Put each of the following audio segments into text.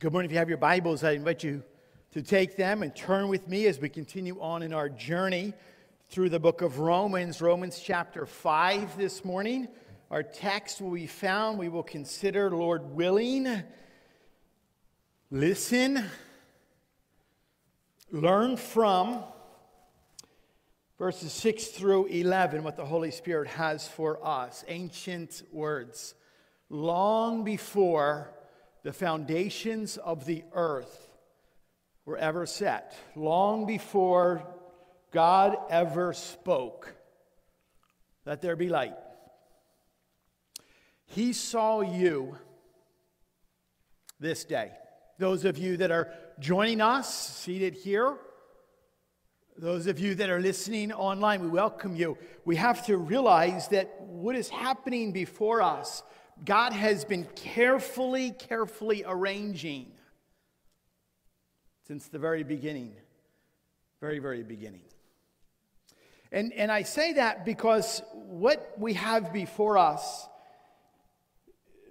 Good morning. If you have your Bibles, I invite you to take them and turn with me as we continue on in our journey through the book of Romans, Romans chapter 5 this morning. Our text will be found, we will consider, Lord willing, listen, learn from verses 6 through 11, what the Holy Spirit has for us. Ancient words, long before the foundations of the earth were ever set, long before God ever spoke, let there be light. He saw you this day. Those of you that are joining us, seated here, those of you that are listening online, we welcome you. We have to realize that what is happening before us, God has been carefully arranging since the very beginning, very beginning. And I say that because what we have before us,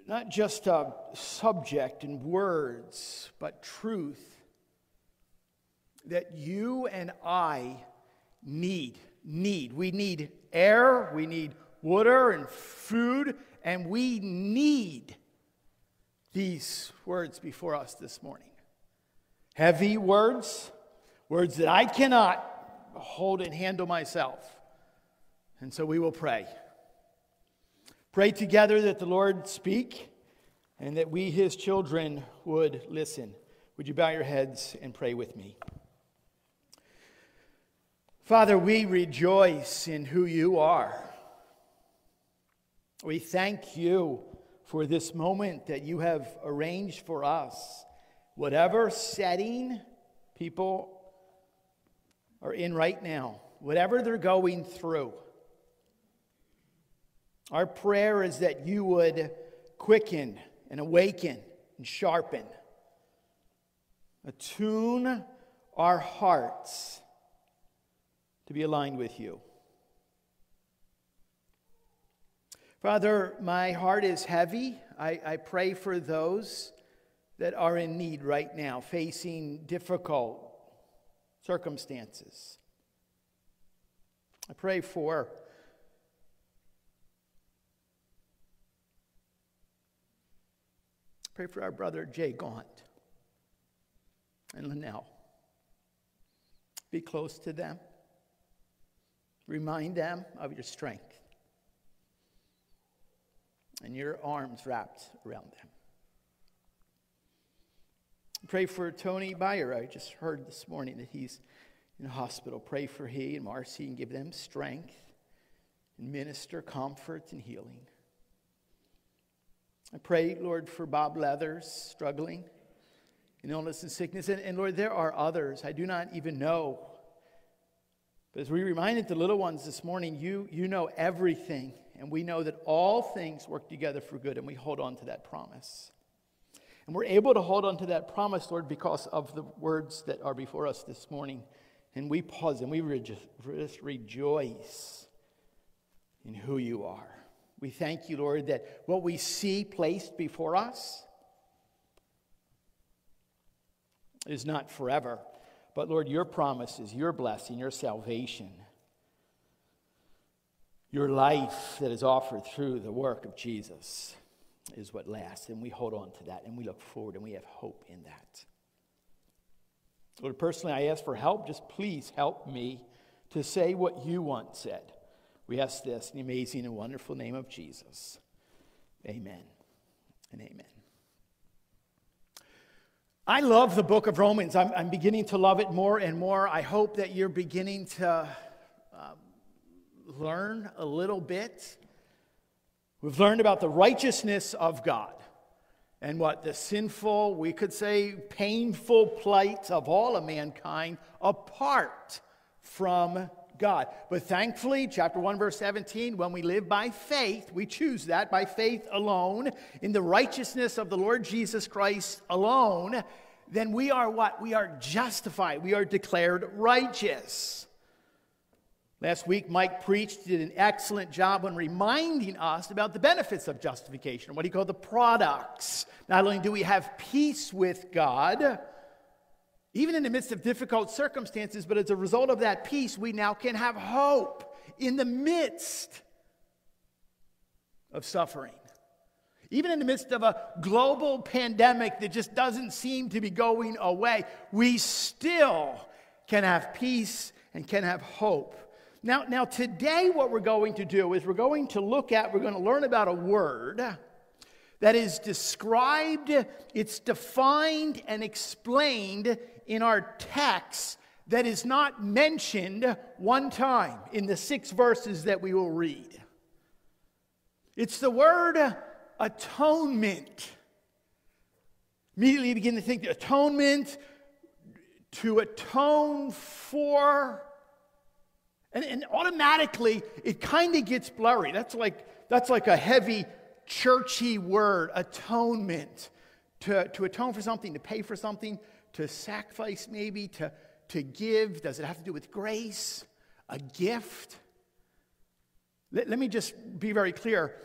not just a subject and words, but truth that you and I need. We need air, we need water and food, and we need these words before us this morning. Heavy words, words that I cannot hold and handle myself. And so we will pray. Pray together that the Lord speak and that we, his children, would listen. Would you bow your heads and pray with me? Father, we rejoice in who you are. We thank you for this moment that you have arranged for us. Whatever setting people are in right now, whatever they're going through, our prayer is that you would quicken and awaken and sharpen, attune our hearts to be aligned with you. Father, my heart is heavy. I pray for those that are in need right now, facing difficult circumstances. I pray for our brother Jay Gaunt and Linnell. Be close to them. Remind them of your strength and your arms wrapped around them. Pray for Tony Byer. I just heard this morning that he's in the hospital. Pray for he and Marcy and give them strength and minister comfort and healing. I pray, Lord, for Bob Leathers struggling in illness and sickness. And Lord, there are others I do not even know. But as we reminded the little ones this morning, you know everything. And we know that all things work together for good, and we hold on to that promise. And we're able to hold on to that promise, Lord, because of the words that are before us this morning. And we pause and we just rejoice in who you are. We thank you, Lord, that what we see placed before us is not forever. But, Lord, your promises, your blessing, your salvation, your life that is offered through the work of Jesus is what lasts, and we hold on to that, and we look forward, and we have hope in that. Lord, personally, I ask for help. Just please help me to say what you want said. We ask this in the amazing and wonderful name of Jesus. Amen and amen. I love the book of Romans. I'm beginning to love it more and more. I hope that you're beginning to learn a little bit. We've learned about the righteousness of God and what the sinful, we could say painful plight of all of mankind apart from God. But thankfully, chapter 1, verse 17, when we live by faith, we choose that by faith alone, in the righteousness of the Lord Jesus Christ alone, then we are what? We are justified. We are declared righteous. Last week, Mike preached, did an excellent job on reminding us about the benefits of justification, what he called the products, Not only do we have peace with God, even in the midst of difficult circumstances, but as a result of that peace, we now can have hope in the midst of suffering. Even in the midst of a global pandemic that just doesn't seem to be going away, we still can have peace and can have hope. Now today what we're going to do is we're going to learn about a word that is described, it's defined and explained in our text that is not mentioned one time in the 6 verses that we will read. It's the word atonement. Immediately you begin to think atonement, to atone for, and automatically it kind of gets blurry. That's like a heavy churchy word, atonement. To atone for something, to pay for something, to sacrifice maybe, to give. Does it have to do with grace? A gift? Let me just be very clear.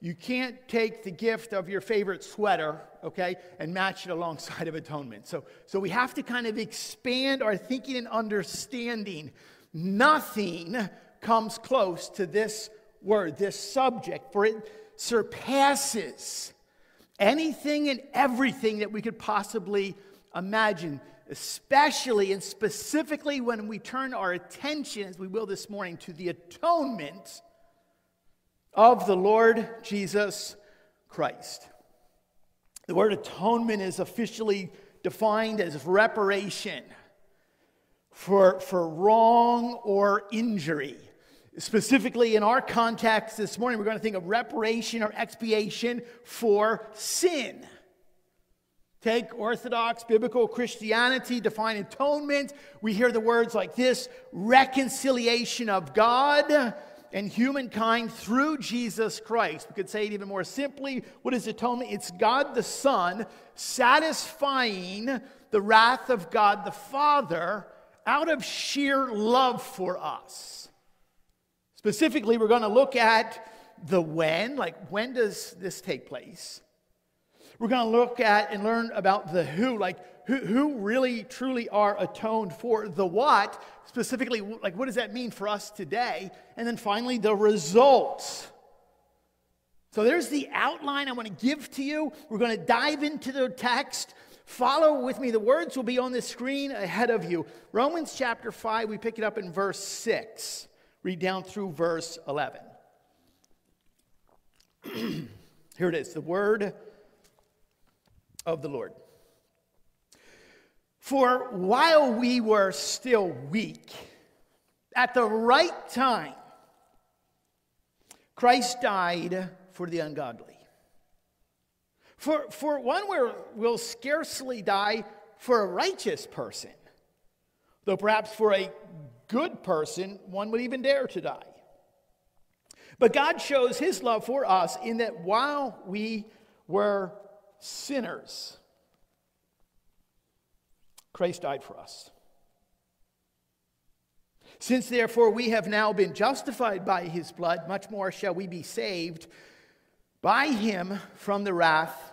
You can't take the gift of your favorite sweater, okay, and match it alongside of atonement. So we have to kind of expand our thinking and understanding. Nothing comes close to this word, this subject, for it surpasses anything and everything that we could possibly imagine, especially and specifically when we turn our attention, as we will this morning, to the atonement of the Lord Jesus Christ. The word atonement is officially defined as reparation for wrong or injury. Specifically in our context this morning, we're going to think of reparation or expiation for sin. Take Orthodox biblical Christianity, define atonement. We hear the words like this: reconciliation of God and humankind through Jesus Christ. We could say it even more simply. What is atonement? It's God the Son satisfying the wrath of God the Father out of sheer love for us. Specifically, we're going to look at the when. Like, when does this take place? We're going to look at and learn about the who. Like, who really, truly are atoned for. The what, specifically, like, what does that mean for us today? And then finally, the results. So there's the outline I want to give to you. We're going to dive into the text. Follow with me. The words will be on the screen ahead of you. Romans chapter 5, we pick it up in verse 6. Read down through verse 11. Here it is, the word of the Lord. For while we were still weak, at the right time, Christ died for the ungodly. For one will scarcely die for a righteous person, though perhaps for a good person one would even dare to die. But God shows his love for us in that while we were sinners, Christ died for us. Since therefore we have now been justified by his blood, much more shall we be saved by him from the wrath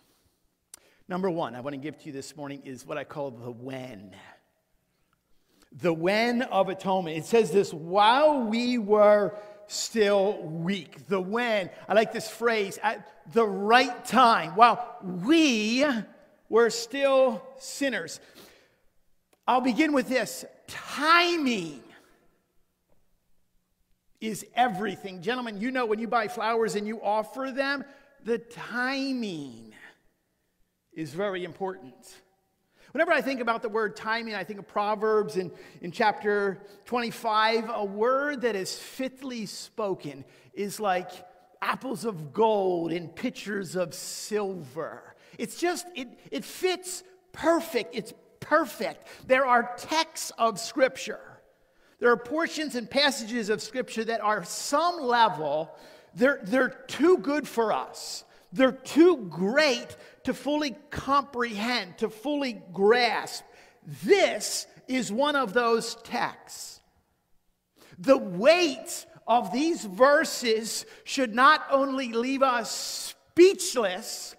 Number one, I want to give to you this morning is what I call the when. The when of atonement. It says this, while we were still weak. The when. I like this phrase, at the right time. While we were still sinners. I'll begin with this. Timing is everything. Gentlemen, you know when you buy flowers and you offer them, the timing is very important. Whenever I think about the word timing, I think of Proverbs in chapter 25. A word that is fitly spoken is like apples of gold in pitchers of silver. It's just, it fits perfect. It's perfect. There are texts of Scripture. There are portions and passages of Scripture that are some level, they're too good for us. They're too great to fully comprehend, to fully grasp. This is one of those texts. The weight of these verses should not only leave us speechless,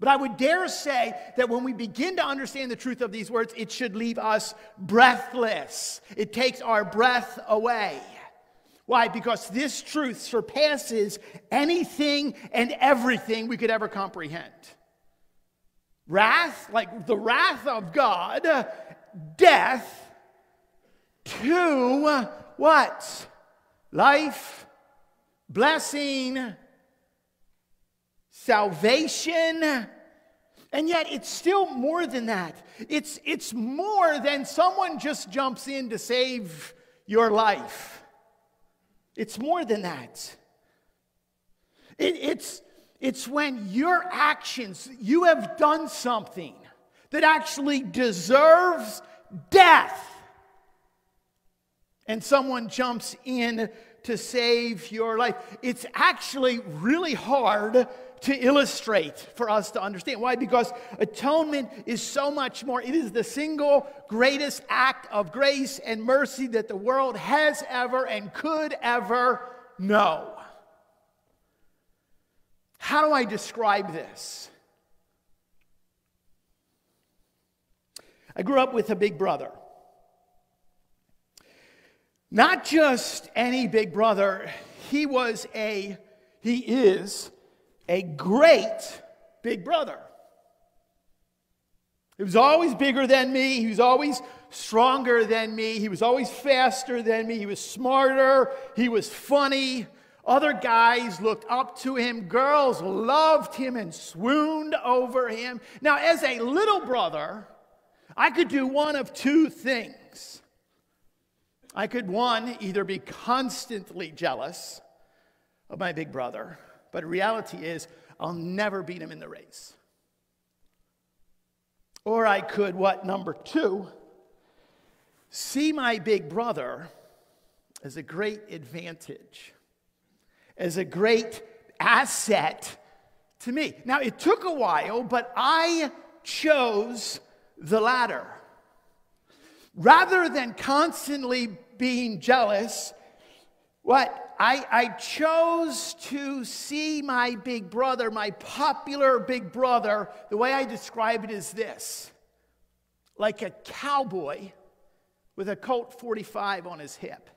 but I would dare say that when we begin to understand the truth of these words, it should leave us breathless. It takes our breath away. Why? Because this truth surpasses anything and everything we could ever comprehend. Wrath, like the wrath of God, death to what? Life, blessing, salvation, and yet it's still more than that. It's more than someone just jumps in to save your life. It's more than that. It's when your actions, you have done something that actually deserves death, and someone jumps in to save your life. It's actually really hard to illustrate for us to understand. Why? Because atonement is so much more. It is the single greatest act of grace and mercy that the world has ever and could ever know. How do I describe this? I grew up with a big brother. Not just any big brother. He is a great big brother. He was always bigger than me. He was always stronger than me. He was always faster than me. He was smarter. He was funny. Other guys looked up to him. Girls loved him and swooned over him. Now, as a little brother, I could do one of two things. I could, one, either be constantly jealous of my big brother, but reality is, I'll never beat him in the race. Or I could, what, number two, see my big brother as a great advantage, as a great asset to me. Now, it took a while, but I chose the latter. Rather than constantly being jealous, what? I chose to see my big brother, my popular big brother, the way I describe it is this: like a cowboy with a Colt 45 on his hip.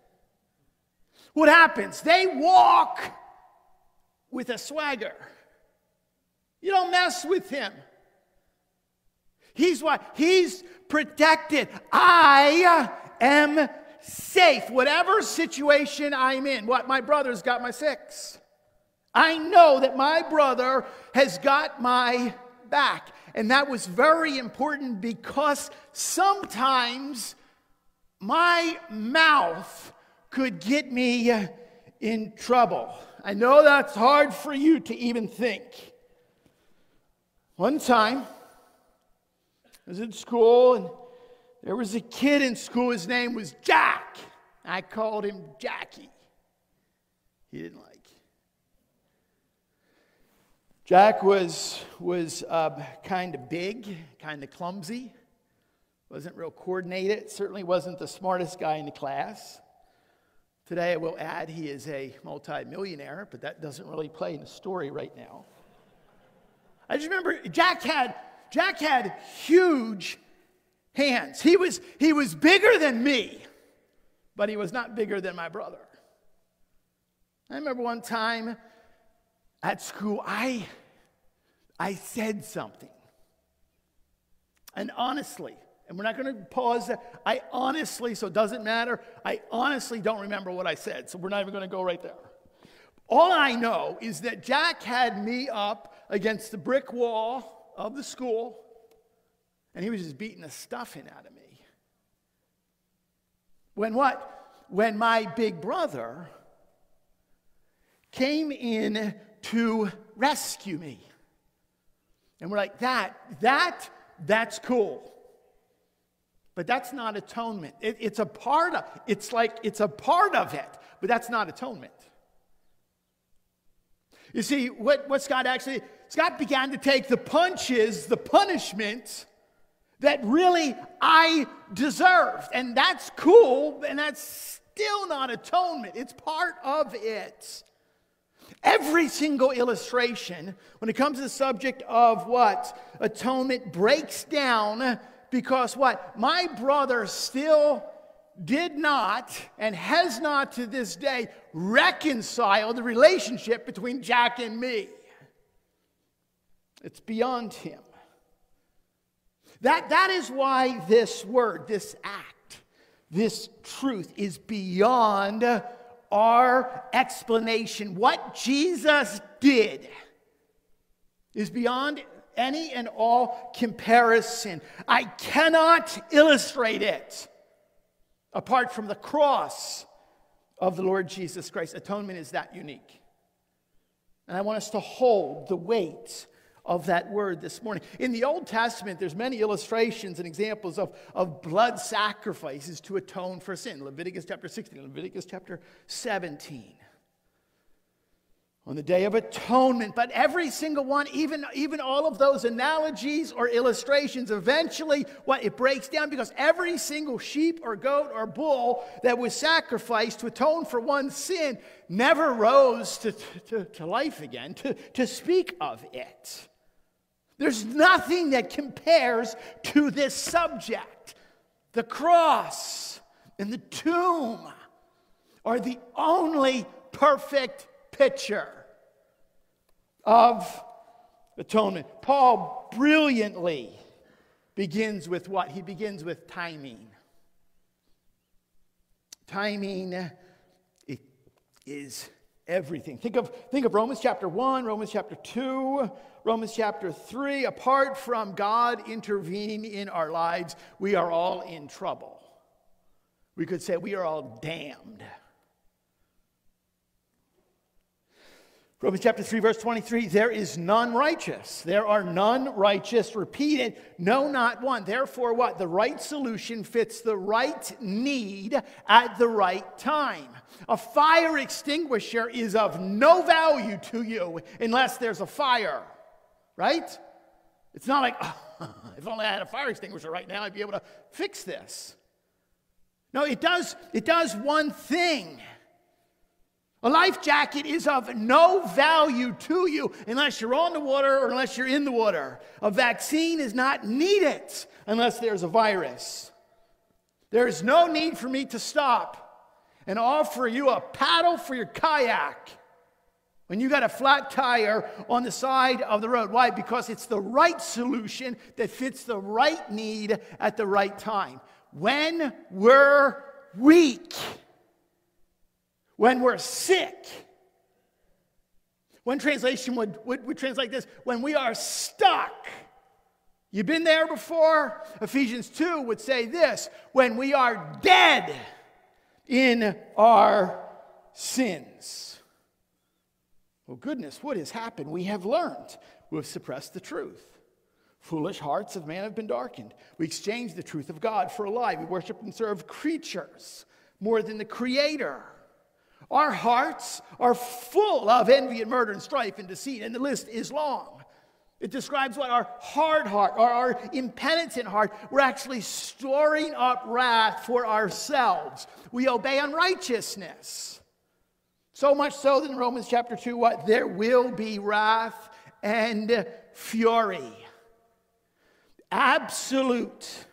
What happens? They walk with a swagger. You don't mess with him. He's what? He's protected. I am safe. Whatever situation I'm in, what? My brother's got my six. I know that my brother has got my back. And that was very important because sometimes my mouth could get me in trouble. I know that's hard for you to even think. One time, I was in school, and there was a kid in school. His name was Jack. I called him Jackie. He didn't like it. Jack was kind of big, kind of clumsy, wasn't real coordinated, certainly wasn't the smartest guy in the class. Today, I will add, he is a multimillionaire, but that doesn't really play in the story right now. I just remember Jack had huge hands. He was bigger than me, but he was not bigger than my brother. I remember one time at school, I said something. And honestly, and we're not going to pause, I honestly, so it doesn't matter, I honestly don't remember what I said, so we're not even going to go right there. All I know is that Jack had me up against the brick wall of the school, and he was just beating the stuffing out of me. When what? When my big brother came in to rescue me. And we're like, that's cool. But that's not atonement. It's a part of it. It's like it's a part of it, but that's not atonement. You see, what Scott began to take the punches, the punishment that really I deserved. And that's cool, and that's still not atonement. It's part of it. Every single illustration, when it comes to the subject of what? Atonement breaks down because what? My brother still did not and has not to this day reconciled the relationship between Jack and me. It's beyond him. That is why this word, this act, this truth is beyond our explanation. What Jesus did is beyond any and all comparison. I cannot illustrate it apart from the cross of the Lord Jesus Christ. Atonement is that unique. And I want us to hold the weight of that word this morning. In the Old Testament, there's many illustrations and examples of blood sacrifices to atone for sin. Leviticus chapter 16, Leviticus chapter 17. On the Day of Atonement. But every single one, even all of those analogies or illustrations, eventually what it breaks down, because every single sheep or goat or bull that was sacrificed to atone for one's sin never rose to life again to speak of it. There's nothing that compares to this subject. The cross and the tomb are the only perfect picture of atonement. Paul brilliantly begins with what? He begins with timing. Timing is everything. Think of Romans chapter 1, Romans chapter 2, Romans chapter 3. Apart from God intervening in our lives, we are all in trouble. We could say we are all damned. Romans chapter 3, verse 23, there is none righteous. There are none righteous. Repeated, no, not one. Therefore, what? The right solution fits the right need at the right time. A fire extinguisher is of no value to you unless there's a fire, right? It's not like, oh, if only I had a fire extinguisher right now, I'd be able to fix this. No, it does one thing. A life jacket is of no value to you unless you're on the water or unless you're in the water. A vaccine is not needed unless there's a virus. There is no need for me to stop and offer you a paddle for your kayak when you got a flat tire on the side of the road. Why? Because it's the right solution that fits the right need at the right time. When we're weak, when we're sick, one translation would translate this, when we are stuck. You've been there before? Ephesians 2 would say this, when we are dead in our sins. Well, goodness, what has happened? We have learned. We've suppressed the truth. Foolish hearts of man have been darkened. We exchanged the truth of God for a lie. We worship and serve creatures more than the Creator. Our hearts are full of envy and murder and strife and deceit, and the list is long. It describes what our hard heart or our impenitent heart, we're actually storing up wrath for ourselves. We obey unrighteousness. So much so that in Romans chapter 2, what? There will be wrath and fury. Absolute,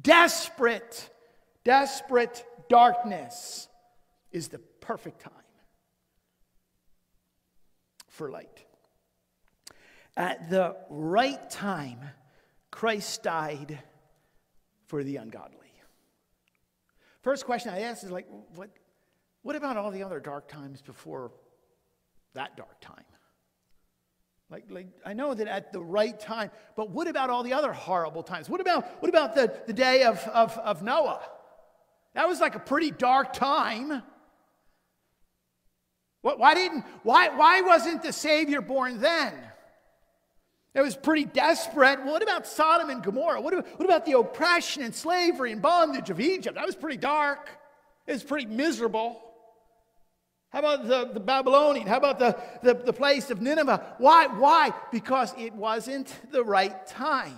desperate darkness is the perfect time for light. At the right time, Christ died for the ungodly. First question I ask is like, what about all the other dark times before that dark time? Like I know that at the right time, but what about all the other horrible times? What about the day of Noah? That was like a pretty dark time. Why wasn't the Savior born then? It was pretty desperate. Well, what about Sodom and Gomorrah? What about the oppression and slavery and bondage of Egypt? That was pretty dark. It was pretty miserable. How about the Babylonian? How about the place of Nineveh? Why? Because it wasn't the right time.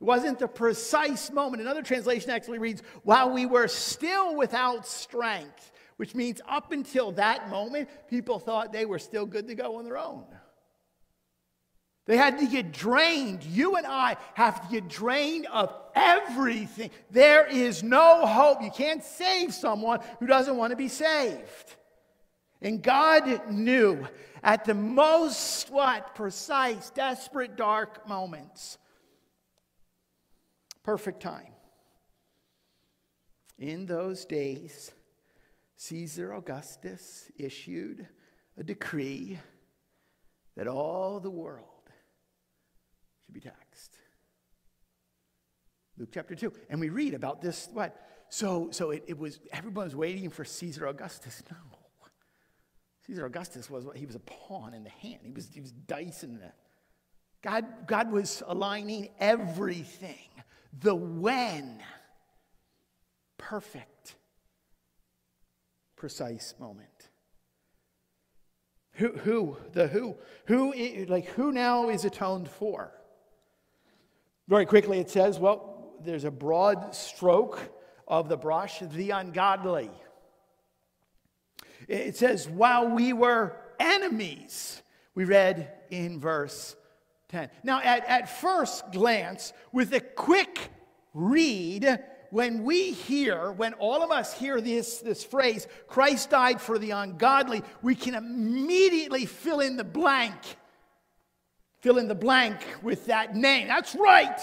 It wasn't the precise moment. Another translation actually reads, while we were still without strength, which means up until that moment, people thought they were still good to go on their own. They had to get drained. You and I have to get drained of everything. There is no hope. You can't save someone who doesn't want to be saved. And God knew at the most, precise, desperate, dark moments. Perfect time. In those days, Caesar Augustus issued a decree that all the world should be taxed. Luke chapter 2. And we read about this, So everyone was waiting for Caesar Augustus. No. Caesar Augustus was a pawn in the hand. He was dicing that. God was aligning everything. The when. Perfect. Precise moment. Who now is atoned for? Very quickly it says, there's a broad stroke of the brush, the ungodly. It says, while we were enemies, we read in verse 10. Now, at first glance, with a quick read, when all of us hear this phrase, Christ died for the ungodly, we can immediately fill in the blank. Fill in the blank with that name. That's right.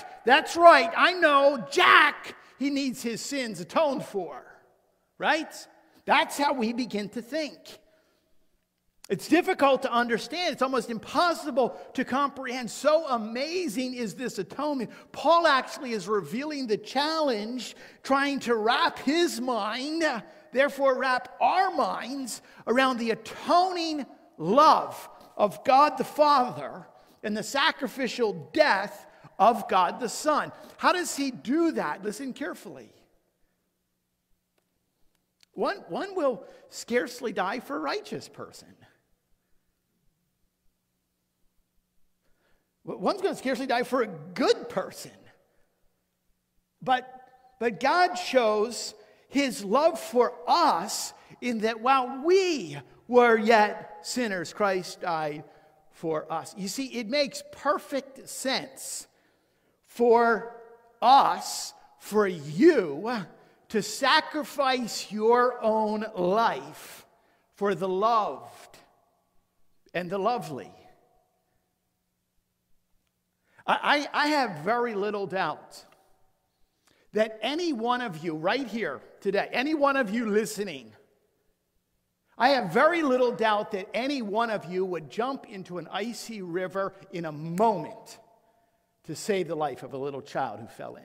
I know Jack, he needs his sins atoned for, right? That's how we begin to think. It's difficult to understand. It's almost impossible to comprehend. So amazing is this atonement. Paul actually is revealing the challenge, trying to wrap his mind, therefore wrap our minds, around the atoning love of God the Father and the sacrificial death of God the Son. How does he do that? Listen carefully. One will scarcely die for a righteous person. One's going to scarcely die for a good person. But God shows his love for us in that while we were yet sinners, Christ died for us. You see, it makes perfect sense for us, for you, to sacrifice your own life for the loved and the lovely. I have very little doubt that any one of you right here today, any one of you listening, I have very little doubt that any one of you would jump into an icy river in a moment to save the life of a little child who fell in.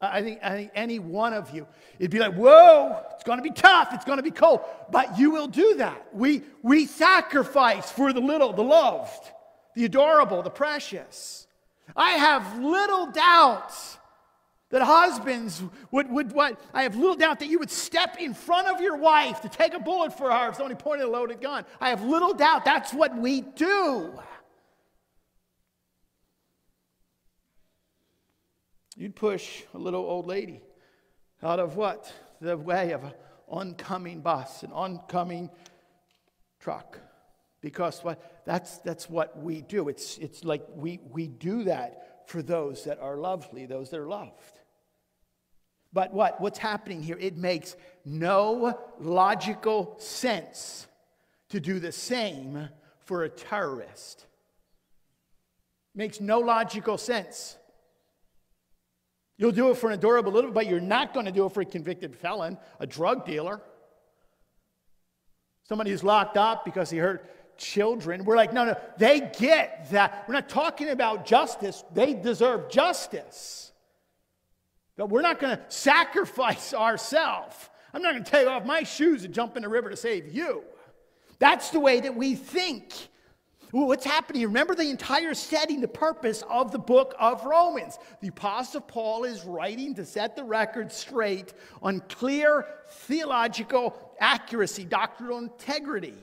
I think any one of you, it'd be like, whoa, it's going to be tough, it's going to be cold, but you will do that. We sacrifice for the little, the loved, the adorable, the precious. I have little doubt that husbands I have little doubt that you would step in front of your wife to take a bullet for her if somebody pointed a loaded gun. I have little doubt that's what we do. You'd push a little old lady out of the way of an oncoming bus, an oncoming truck, because that's what we do. It's like we do that for those that are lovely, those that are loved. But what's happening here? It makes no logical sense to do the same for a terrorist. Makes no logical sense. You'll do it for an adorable little, but you're not going to do it for a convicted felon, a drug dealer, somebody who's locked up because he hurt children. We're like, no, they get that. We're not talking about justice. They deserve justice. But we're not going to sacrifice ourselves. I'm not going to take off my shoes and jump in the river to save you. That's the way that we think. What's happening? Remember the entire setting, the purpose of the book of Romans. The Apostle Paul is writing to set the record straight on clear theological accuracy, doctrinal integrity,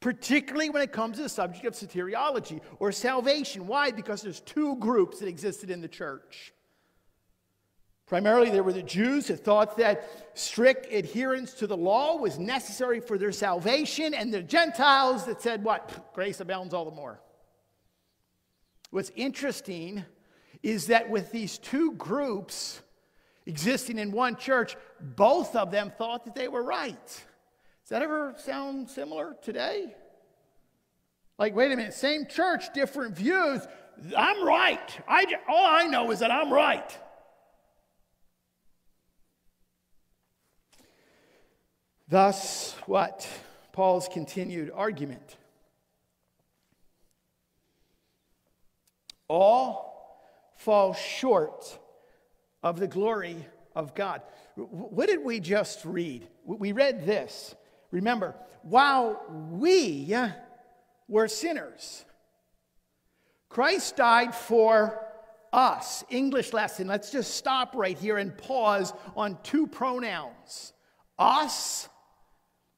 particularly when it comes to the subject of soteriology or salvation. Why? Because there's two groups that existed in the church. Primarily, there were the Jews who thought that strict adherence to the law was necessary for their salvation, and the Gentiles that said, what? Grace abounds all the more. What's interesting is that with these two groups existing in one church, both of them thought that they were right. Does that ever sound similar today? Like, wait a minute, same church, different views. I'm right. All I know is that I'm right. Thus, what? Paul's continued argument. All fall short of the glory of God. What did we just read? We read this. Remember, while we were sinners, Christ died for us. English lesson. Let's just stop right here and pause on two pronouns. Us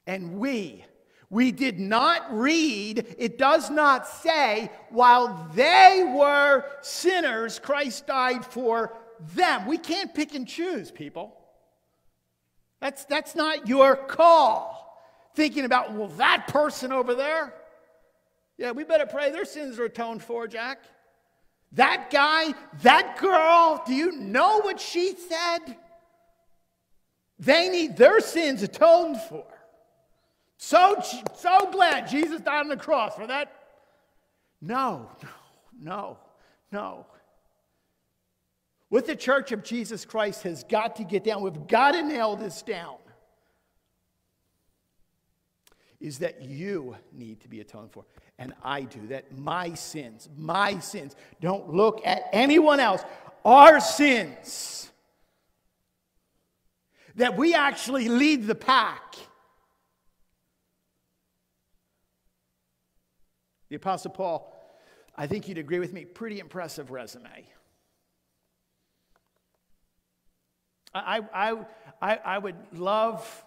and we. We did not read, it does not say, while they were sinners, Christ died for them. We can't pick and choose, people. That's not your call. Thinking about, well, that person over there, yeah, we better pray their sins are atoned for, Jack. That guy, that girl, do you know what she said? They need their sins atoned for. So glad Jesus died on the cross for that. No. What the Church of Jesus Christ has got to get down, we've got to nail this down, is that you need to be atoned for. And I do. That my sins. Don't look at anyone else. Our sins. That we actually lead the pack. The Apostle Paul, I think you'd agree with me, pretty impressive resume. I would love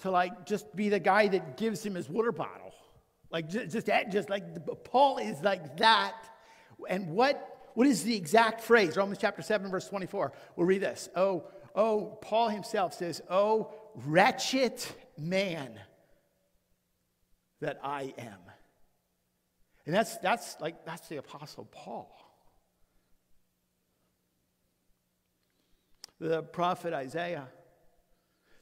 to, like, just be the guy that gives him his water bottle. Like, just like, Paul is like that. And what is the exact phrase? Romans chapter 7, verse 24. We'll read this. Oh, Paul himself says, oh, wretched man that I am. And that's the Apostle Paul. The prophet Isaiah,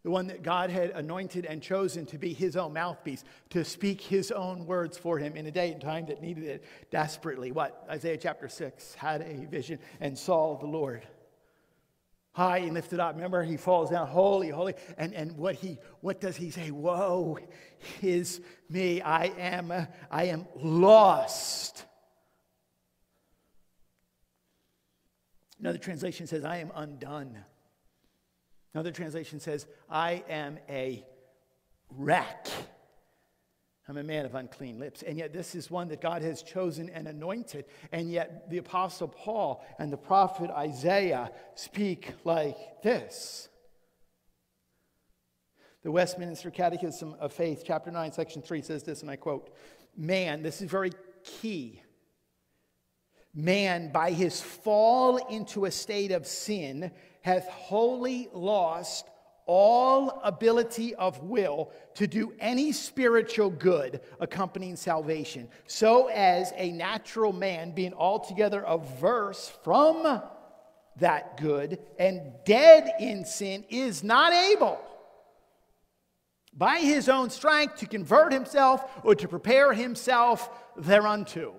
the one that God had anointed and chosen to be his own mouthpiece, to speak his own words for him in a day and time that needed it desperately. What? Isaiah chapter 6 had a vision and saw the Lord high and lifted up. Remember, he falls down, holy, holy. And what does he say? Woe is me. I am lost. Another translation says, I am undone. Another translation says, I am a wreck. I'm a man of unclean lips. And yet this is one that God has chosen and anointed. And yet the Apostle Paul and the prophet Isaiah speak like this. The Westminster Catechism of Faith, chapter 9, section 3 says this, and I quote, man, this is very key. Man, by his fall into a state of sin, hath wholly lost all ability of will to do any spiritual good accompanying salvation, so as a natural man being altogether averse from that good and dead in sin is not able by his own strength to convert himself or to prepare himself thereunto.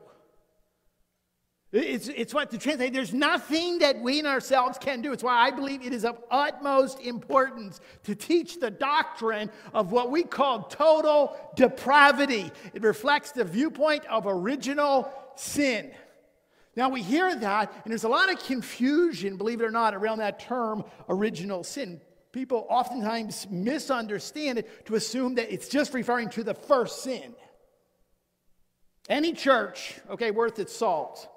It's what to translate. There's nothing that we in ourselves can do. It's why I believe it is of utmost importance to teach the doctrine of what we call total depravity. It reflects the viewpoint of original sin. Now we hear that, and there's a lot of confusion, believe it or not, around that term, original sin. People oftentimes misunderstand it to assume that it's just referring to the first sin. Any church, okay, worth its salt,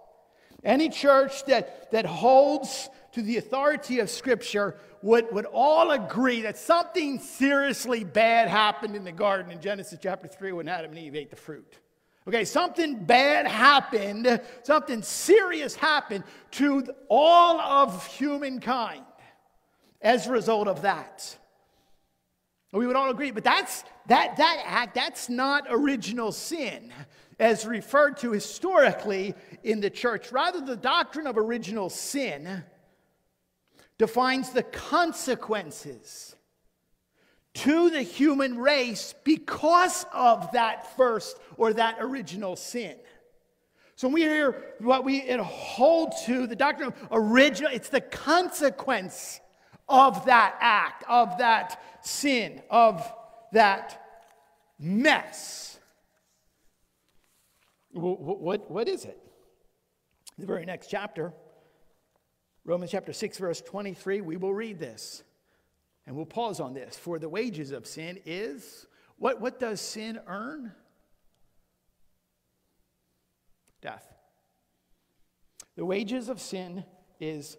any church that holds to the authority of Scripture would all agree that something seriously bad happened in the garden in Genesis chapter 3 when Adam and Eve ate the fruit. Okay, something bad happened, something serious happened to all of humankind as a result of that. We would all agree, but that act, that's not original sin as referred to historically in the church. Rather, the doctrine of original sin defines the consequences to the human race because of that first or that original sin. So when we hear what we hold to, the doctrine of original, it's the consequence of that act, of that sin, of that mess. What is it? The very next chapter, Romans chapter 6, verse 23, we will read this. And we'll pause on this. For the wages of sin is, what does sin earn? Death. The wages of sin is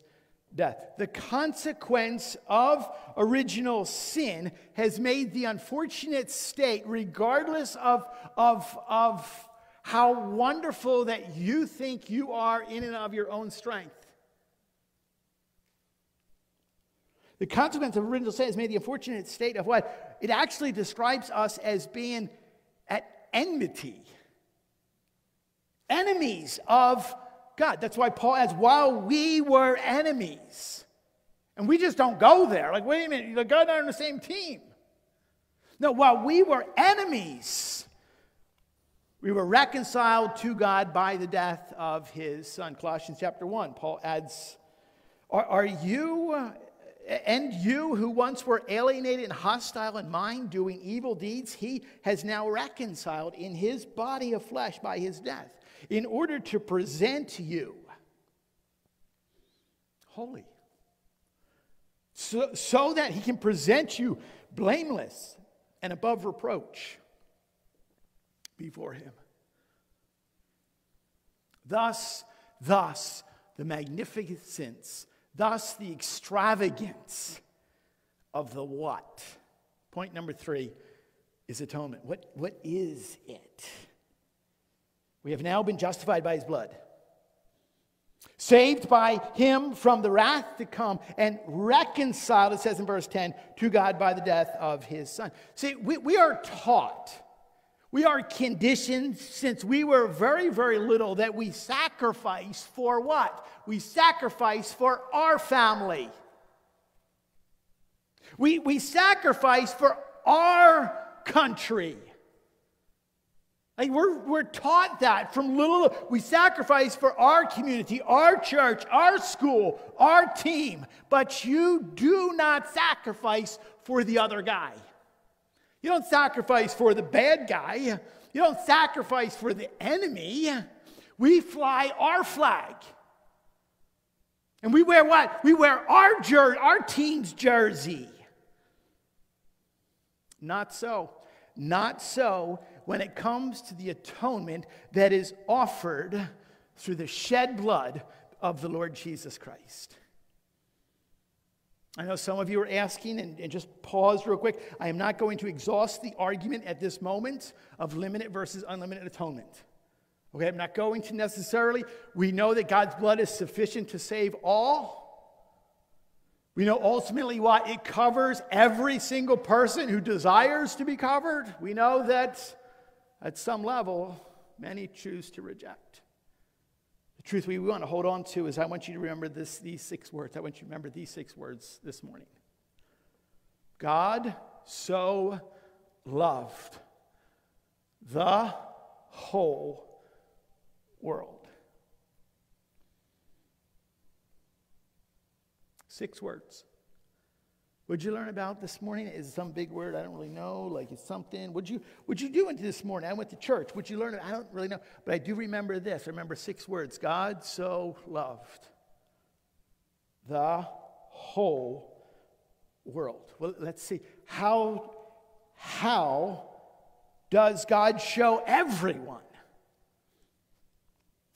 death. The consequence of original sin has made the unfortunate state, regardless of how wonderful that you think you are in and of your own strength. The consequence of original sin has made the unfortunate state of what? It actually describes us as being at enmity. Enemies of God. That's why Paul adds, while we were enemies. And we just don't go there. Like, wait a minute, God and I are on the same team. No, while we were enemies, we were reconciled to God by the death of his son. Colossians chapter 1, Paul adds, And you who once were alienated and hostile in mind, doing evil deeds, he has now reconciled in his body of flesh by his death, in order to present you holy, so that he can present you blameless and above reproach before him. Thus, the magnificence, thus, the extravagance of the what? Point number 3 is atonement. What is it? We have now been justified by his blood, saved by him from the wrath to come, and reconciled, it says in verse 10, to God by the death of his son. See, we are taught, we are conditioned since we were very, very little that we sacrifice for what? We sacrifice for our family. We sacrifice for our country. Like we're taught that from little. We sacrifice for our community, our church, our school, our team. But you do not sacrifice for the other guy. You don't sacrifice for the bad guy. You don't sacrifice for the enemy. We fly our flag. And we wear what? We wear our team's jersey. Not so. Not so when it comes to the atonement that is offered through the shed blood of the Lord Jesus Christ. I know some of you are asking, and just pause real quick. I am not going to exhaust the argument at this moment of limited versus unlimited atonement. Okay, I'm not going to necessarily. We know that God's blood is sufficient to save all. We know ultimately what it covers every single person who desires to be covered. We know that at some level, many choose to reject. The truth we want to hold on to is I want you to remember these 6 words. I want you to remember these 6 words this morning. God so loved the whole world. 6 words. What'd you learn about this morning? Is some big word I don't really know? Like it's something. What'd you do into this morning? I went to church. What'd you learn? I don't really know. But I do remember this. I remember 6 words. God so loved the whole world. Well, let's see. How does God show everyone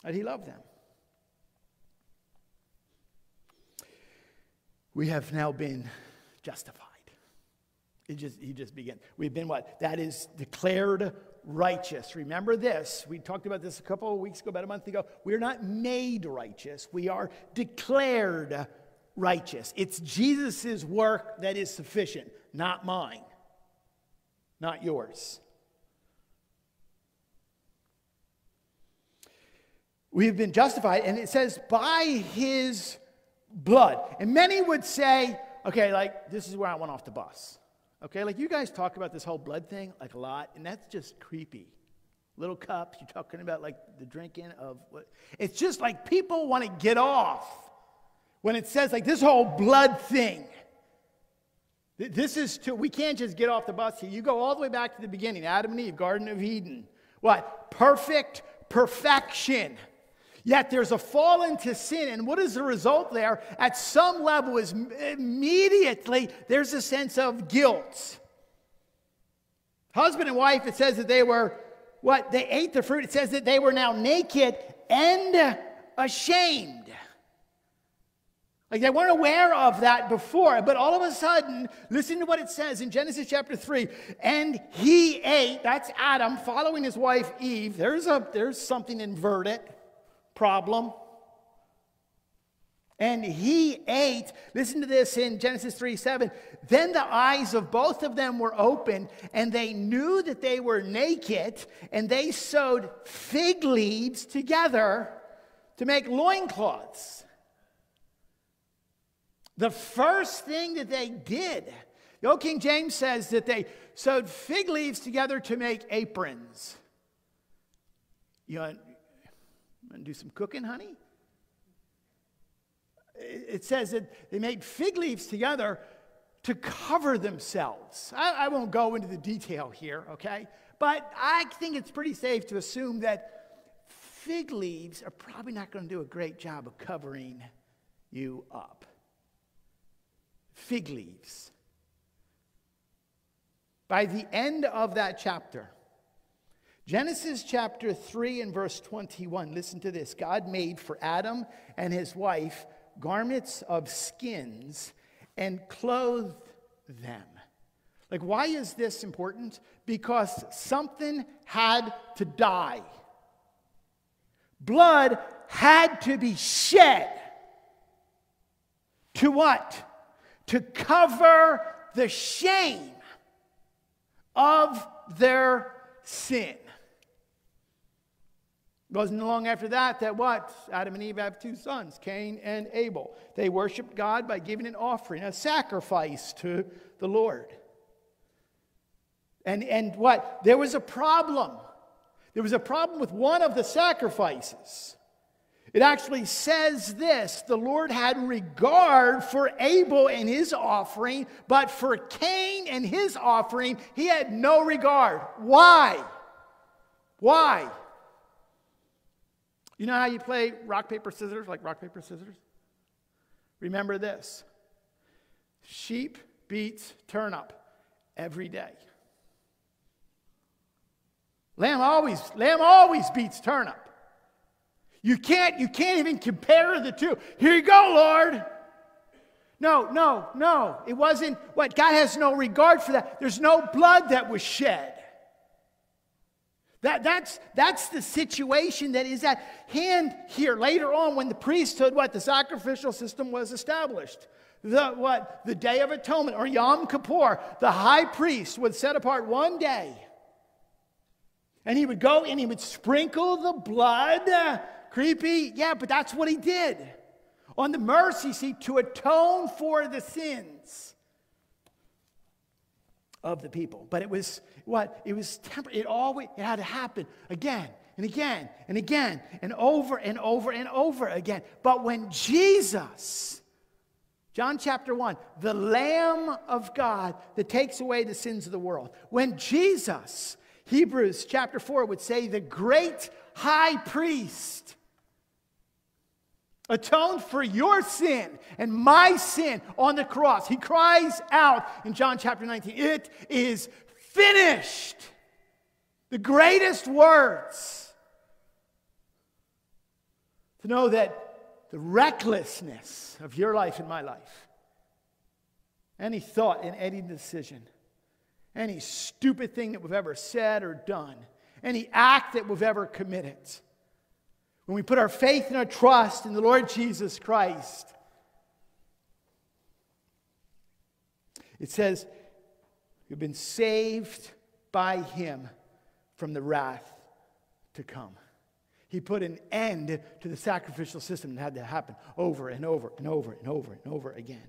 and he loved them. We have now been justified. He just began. We've been what? That is declared righteous. Remember this. We talked about this a couple of weeks ago, about a month ago. We are not made righteous. We are declared righteous. It's Jesus' work that is sufficient, not mine, not yours. We have been justified, and it says, by his blood. And many would say, okay, like, this is where I went off the bus. Okay, like, you guys talk about this whole blood thing, like, a lot, and that's just creepy. Little cups, you're talking about, like, the drinking of what? It's just like people want to get off when it says, like, this whole blood thing. This is too, we can't just get off the bus here. You go all the way back to the beginning, Adam and Eve, Garden of Eden. What? Perfect perfection. Yet there's a fall into sin, and what is the result there? At some level is immediately there's a sense of guilt. Husband and wife, it says that they were, what? They ate the fruit. It says that they were now naked and ashamed. Like, they weren't aware of that before, but all of a sudden, listen to what it says in Genesis chapter 3. And he ate, that's Adam, following his wife Eve. There's something inverted. Problem. And he ate, listen to this in Genesis 3:7. Then the eyes of both of them were opened, and they knew that they were naked, and they sewed fig leaves together to make loincloths. The first thing that they did, the old King James says that they sewed fig leaves together to make aprons. You know, and do some cooking, honey? It says that they made fig leaves together to cover themselves. I won't go into the detail here, okay? But I think it's pretty safe to assume that fig leaves are probably not going to do a great job of covering you up. Fig leaves. By the end of that chapter, Genesis chapter 3 and verse 21, listen to this. God made for Adam and his wife garments of skins and clothed them. Like, why is this important? Because something had to die. Blood had to be shed. To what? To cover the shame of their sin. It wasn't long after that what? Adam and Eve have two sons, Cain and Abel. They worshiped God by giving an offering, a sacrifice to the Lord. And what? There was a problem. There was a problem with one of the sacrifices. It actually says this, the Lord had regard for Abel and his offering, but for Cain and his offering, he had no regard. Why? Why? You know how you play rock, paper, scissors, like rock, paper, scissors? Remember this. Sheep beats turnip every day. Lamb always beats turnip. You can't even compare the two. Here you go, Lord. No. It wasn't what? God has no regard for that. There's no blood that was shed. That's the situation that is at hand here. Later on, when the priesthood, what? The sacrificial system was established. The what? The Day of Atonement, or Yom Kippur. The high priest would set apart one day. And he would go and he would sprinkle the blood. Creepy? Yeah, but that's what he did. On the mercy seat to atone for the sins of the people. But it was what? It was temporary. It had to happen again and again and again and over and over and over again. But when Jesus, John chapter 1, the Lamb of God that takes away the sins of the world. When Jesus, Hebrews chapter 4 would say, the great high priest atoned for your sin and my sin on the cross. He cries out in John chapter 19, it is finished. The greatest words to know that the recklessness of your life and my life, any thought and any decision, any stupid thing that we've ever said or done, any act that we've ever committed, when we put our faith and our trust in the Lord Jesus Christ, it says, you've been saved by Him from the wrath to come. He put an end to the sacrificial system that had to happen over and over and over and over and over again.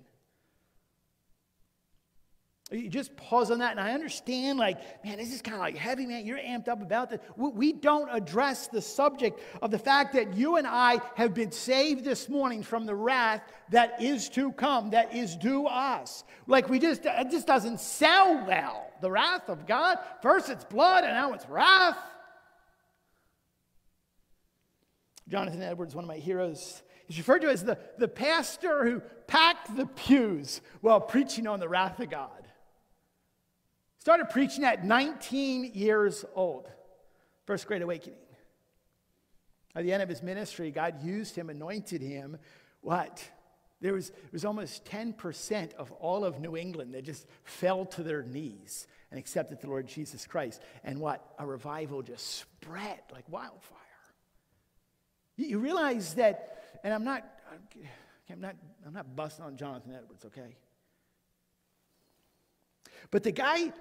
You just pause on that, and I understand, like, man, this is kind of like heavy, man. You're amped up about this. We don't address the subject of the fact that you and I have been saved this morning from the wrath that is to come, that is due us. Like, it just doesn't sound well. The wrath of God, first it's blood, and now it's wrath. Jonathan Edwards, one of my heroes, he's referred to as the pastor who packed the pews while preaching on the wrath of God. Started preaching at 19 years old. First Great Awakening. At the end of his ministry, God used him, anointed him. What? There was almost 10% of all of New England that just fell to their knees and accepted the Lord Jesus Christ. And what? A revival just spread like wildfire. You realize that, and I'm not busting on Jonathan Edwards, okay? But the guy,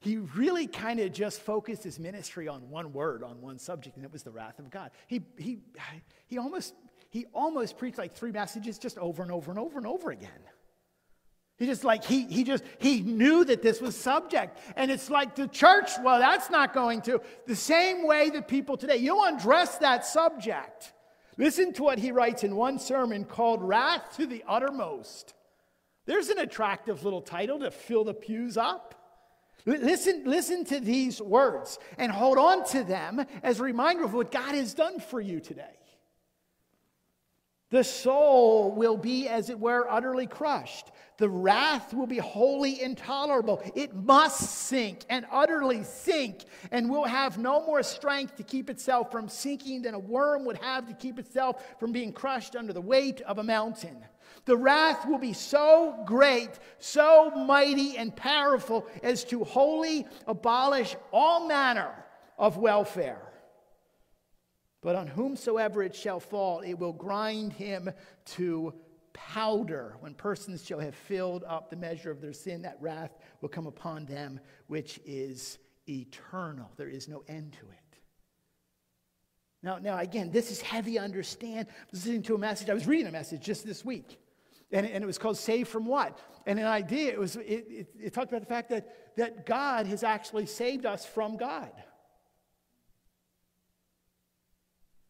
he really kind of just focused his ministry on one word, on one subject, and it was the wrath of God. He almost preached like three messages just over and over and over and over again. He knew that this was subject. And it's like the church, well, that's not going to. The same way that people today, you undress that subject. Listen to what he writes in one sermon called Wrath to the Uttermost. There's an attractive little title to fill the pews up. Listen to these words and hold on to them as a reminder of what God has done for you today. The soul will be, as it were, utterly crushed. The wrath will be wholly intolerable. It must sink and utterly sink and will have no more strength to keep itself from sinking than a worm would have to keep itself from being crushed under the weight of a mountain. The wrath will be so great, so mighty and powerful as to wholly abolish all manner of welfare. But on whomsoever it shall fall, it will grind him to powder. When persons shall have filled up the measure of their sin, that wrath will come upon them, which is eternal. There is no end to it. Now again, this is heavy, understand. I was listening to a message. I was reading a message just this week. And it was called Saved from What? And an idea, it talked about the fact that God has actually saved us from God.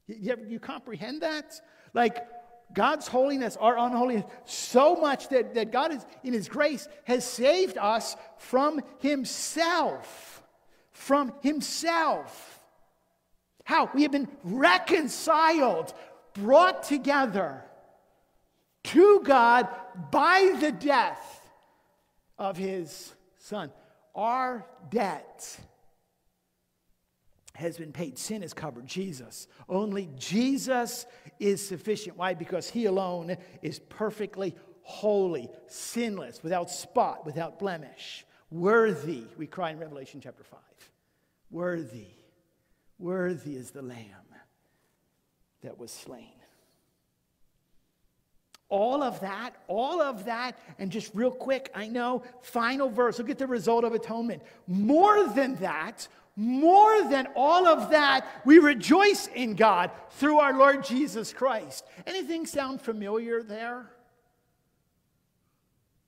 You comprehend that? Like, God's holiness, our unholiness, so much that God is, in His grace, has saved us from Himself. From Himself. How? We have been reconciled, brought together to God by the death of His Son. Our debt has been paid. Sin is covered. Jesus. Only Jesus is sufficient. Why? Because He alone is perfectly holy, sinless, without spot, without blemish. Worthy, we cry in Revelation chapter 5. Worthy. Worthy is the Lamb that was slain. All of that, and just real quick, I know, final verse. Look at the result of atonement. More than all of that, we rejoice in God through our Lord Jesus Christ. Anything sound familiar there?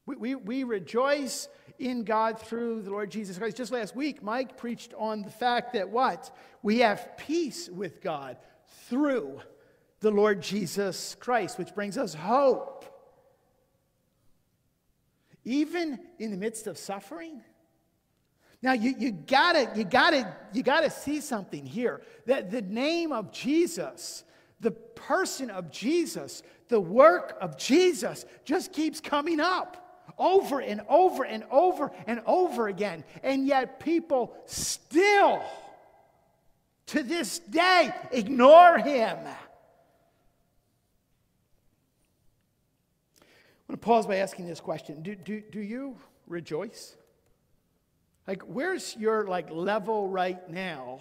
We rejoice in God through the Lord Jesus Christ. Just last week, Mike preached on the fact that what? We have peace with God through the Lord Jesus Christ, which brings us hope. Even in the midst of suffering. Now you gotta see something here. That the name of Jesus, the person of Jesus, the work of Jesus just keeps coming up over and over and over and over again. And yet people still to this day ignore Him. I'm going to pause by asking this question. Do you rejoice? Like, where's your, like, level right now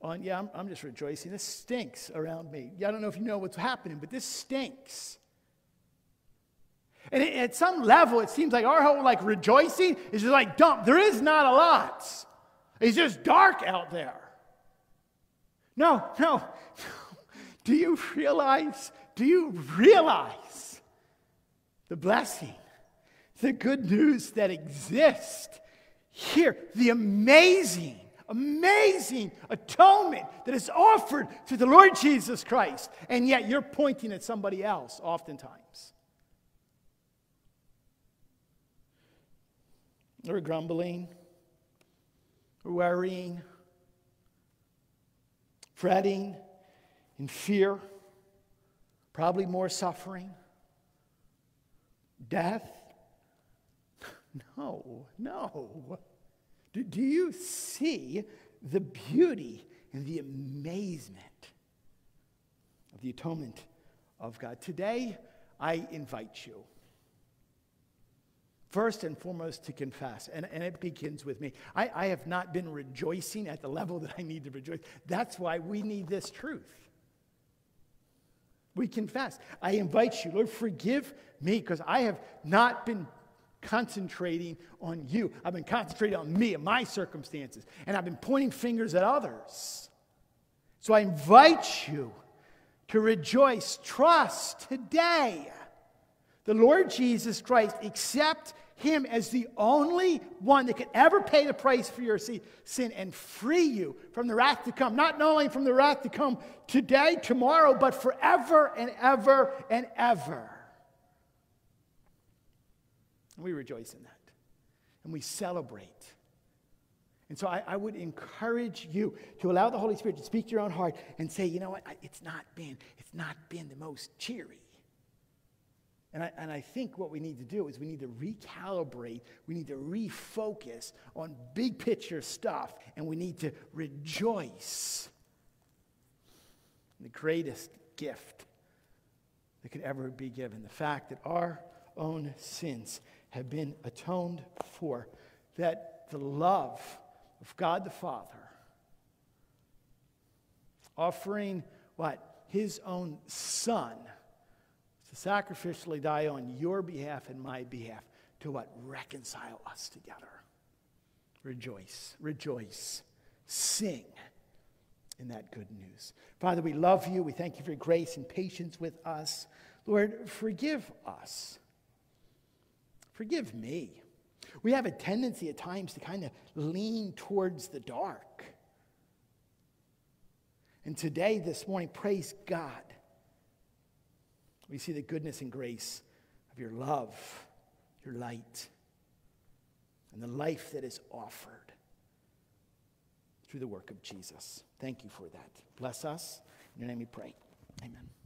on, yeah, I'm just rejoicing. This stinks around me. Yeah, I don't know if you know what's happening, but this stinks. And at some level, it seems like our whole, like, rejoicing is just like dump. There is not a lot. It's just dark out there. No. Do you realize the blessing, the good news that exists here, the amazing atonement that is offered through the Lord Jesus Christ, and yet you're pointing at somebody else oftentimes? Or grumbling, or worrying, fretting, in fear, probably more suffering, death. No. Do you see the beauty and the amazement of the atonement of God? Today, I invite you, first and foremost, to confess, and it begins with me. I have not been rejoicing at the level that I need to rejoice. That's why we need this truth. We confess. I invite you, Lord, forgive me, because I have not been concentrating on you. I've been concentrating on me and my circumstances, and I've been pointing fingers at others. So I invite you to rejoice. Trust today the Lord Jesus Christ. Accept him as the only one that could ever pay the price for your sin and free you from the wrath to come. Not only from the wrath to come today, tomorrow, but forever and ever and ever. And we rejoice in that. And we celebrate. And so I would encourage you to allow the Holy Spirit to speak to your own heart and say, you know what, it's not been the most cheery. And I think what we need to do is we need to recalibrate, we need to refocus on big picture stuff, and we need to rejoice in the greatest gift that could ever be given. The fact that our own sins have been atoned for, that the love of God the Father, offering what? His own Son, sacrificially die on your behalf and my behalf to what? Reconcile us together. Rejoice. Sing in that good news. Father, we love you. We thank you for your grace and patience with us. Lord, forgive us. Forgive me. We have a tendency at times to kind of lean towards the dark. And today, this morning, praise God, we see the goodness and grace of your love, your light, and the life that is offered through the work of Jesus. Thank you for that. Bless us. In your name we pray. Amen.